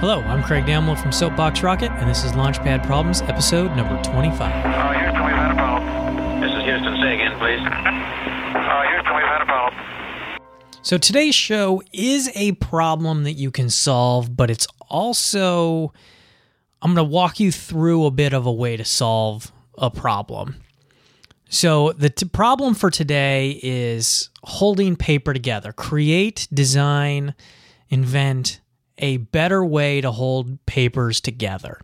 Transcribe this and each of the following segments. Hello, I'm Craig Dammel from Soapbox Rocket, and this is Launchpad Problems, episode number 25. Houston, we've had a problem. This is Houston. Say again, please. Houston, we've had a problem. So today's show is a problem that you can solve, but it's also, I'm going to walk you through a bit of a way to solve a problem. So the problem for today is holding paper together. Create, design, invent a better way to hold papers together.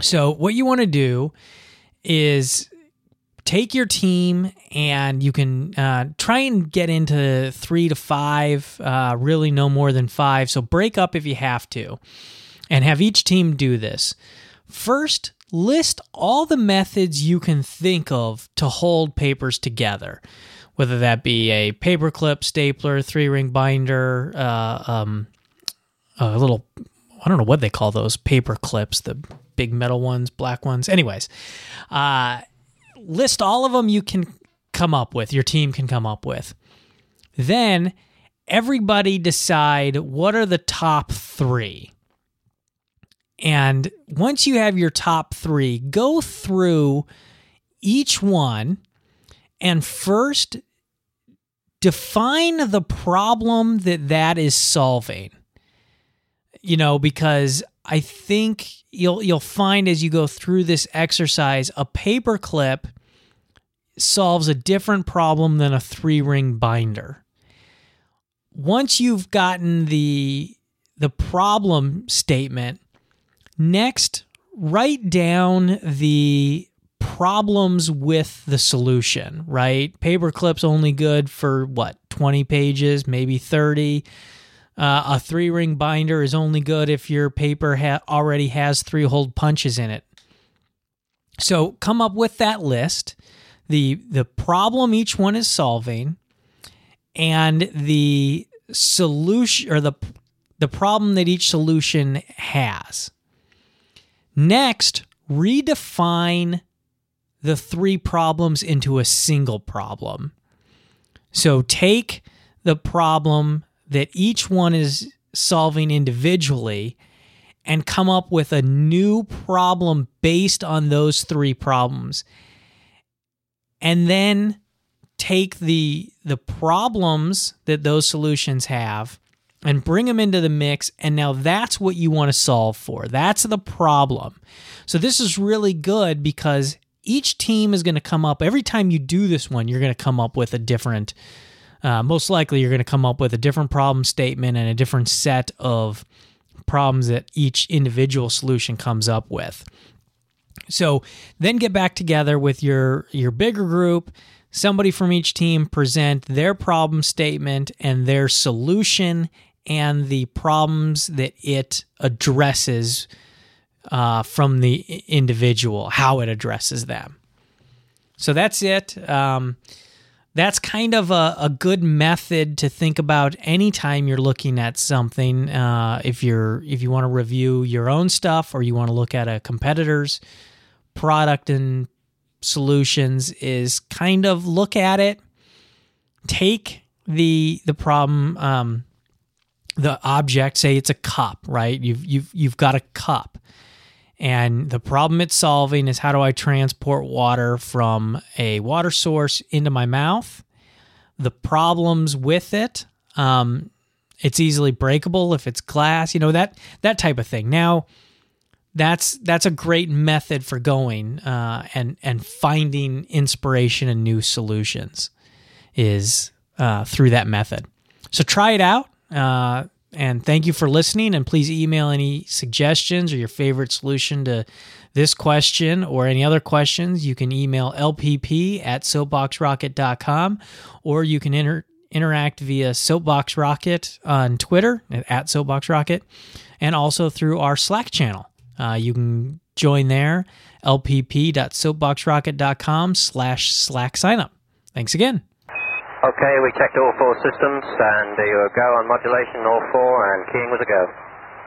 So what you want to do is take your team, and you can try and get into 3 to 5, really no more than 5. So break up if you have to, and have each team do this. First, list all the methods you can think of to hold papers together, whether that be a paperclip, stapler, 3-ring binder, a little, I don't know what they call those paper clips, the big metal ones, black ones. Anyways, list all of them you can come up with, your team can come up with. Then everybody decide what are the top 3. And once you have your top 3, go through each one and first define the problem that is solving. You know, because I think you'll find as you go through this exercise, a paperclip solves a different problem than a 3-ring binder. Once you've gotten the problem statement, next, write down the problems with the solution, right? Paperclip's only good for, 20 pages, maybe 30. A 3-ring binder is only good if your paper already has 3 hole punches in it. So come up with that list, the problem each one is solving, and the solution, or the problem that each solution has. Next, redefine the 3 problems into a single problem. So take the problem that each one is solving individually and come up with a new problem based on those 3 problems. And then take the problems that those solutions have and bring them into the mix, and now that's what you want to solve for. That's the problem. So this is really good because each team is going to come up, every time you do this one, you're going to come up with a different most likely you're going to come up with a different problem statement and a different set of problems that each individual solution comes up with. So then get back together with your bigger group. Somebody from each team present their problem statement and their solution and the problems that it addresses from the individual, how it addresses them. So that's it. That's kind of a good method to think about anytime you're looking at something. If you want to review your own stuff, or you want to look at a competitor's product and solutions, is kind of look at it, take the problem, the object. Say it's a cup, right? You've got a cup, and the problem it's solving is, how do I transport water from a water source into my mouth? The problems with it, it's easily breakable if it's glass, that type of thing. Now, that's a great method for going and finding inspiration and new solutions is through that method. So try it out. And thank you for listening, and please email any suggestions or your favorite solution to this question or any other questions. You can email lpp@soapboxrocket.com, or you can interact via Soapbox Rocket on Twitter at Soapbox Rocket, and also through our Slack channel. You can join there, lpp.soapboxrocket.com/Slack signup. Thanks again. Okay, we checked all 4 systems, and they were go on modulation, all 4, and keying was a go.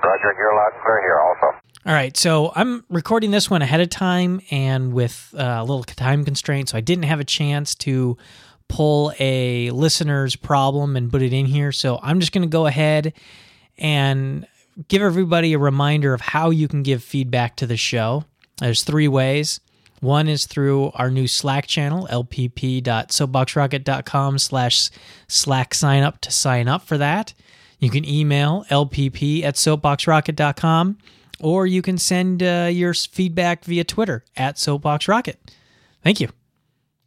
Roger, you're loud and clear here also. All right, so I'm recording this one ahead of time and with a little time constraint, so I didn't have a chance to pull a listener's problem and put it in here, so I'm just going to go ahead and give everybody a reminder of how you can give feedback to the show. There's three ways. One is through our new Slack channel, lpp.soapboxrocket.com/Slack sign up to sign up for that. You can email lpp@soapboxrocket.com, or you can send your feedback via Twitter @SoapboxRocket. Thank you.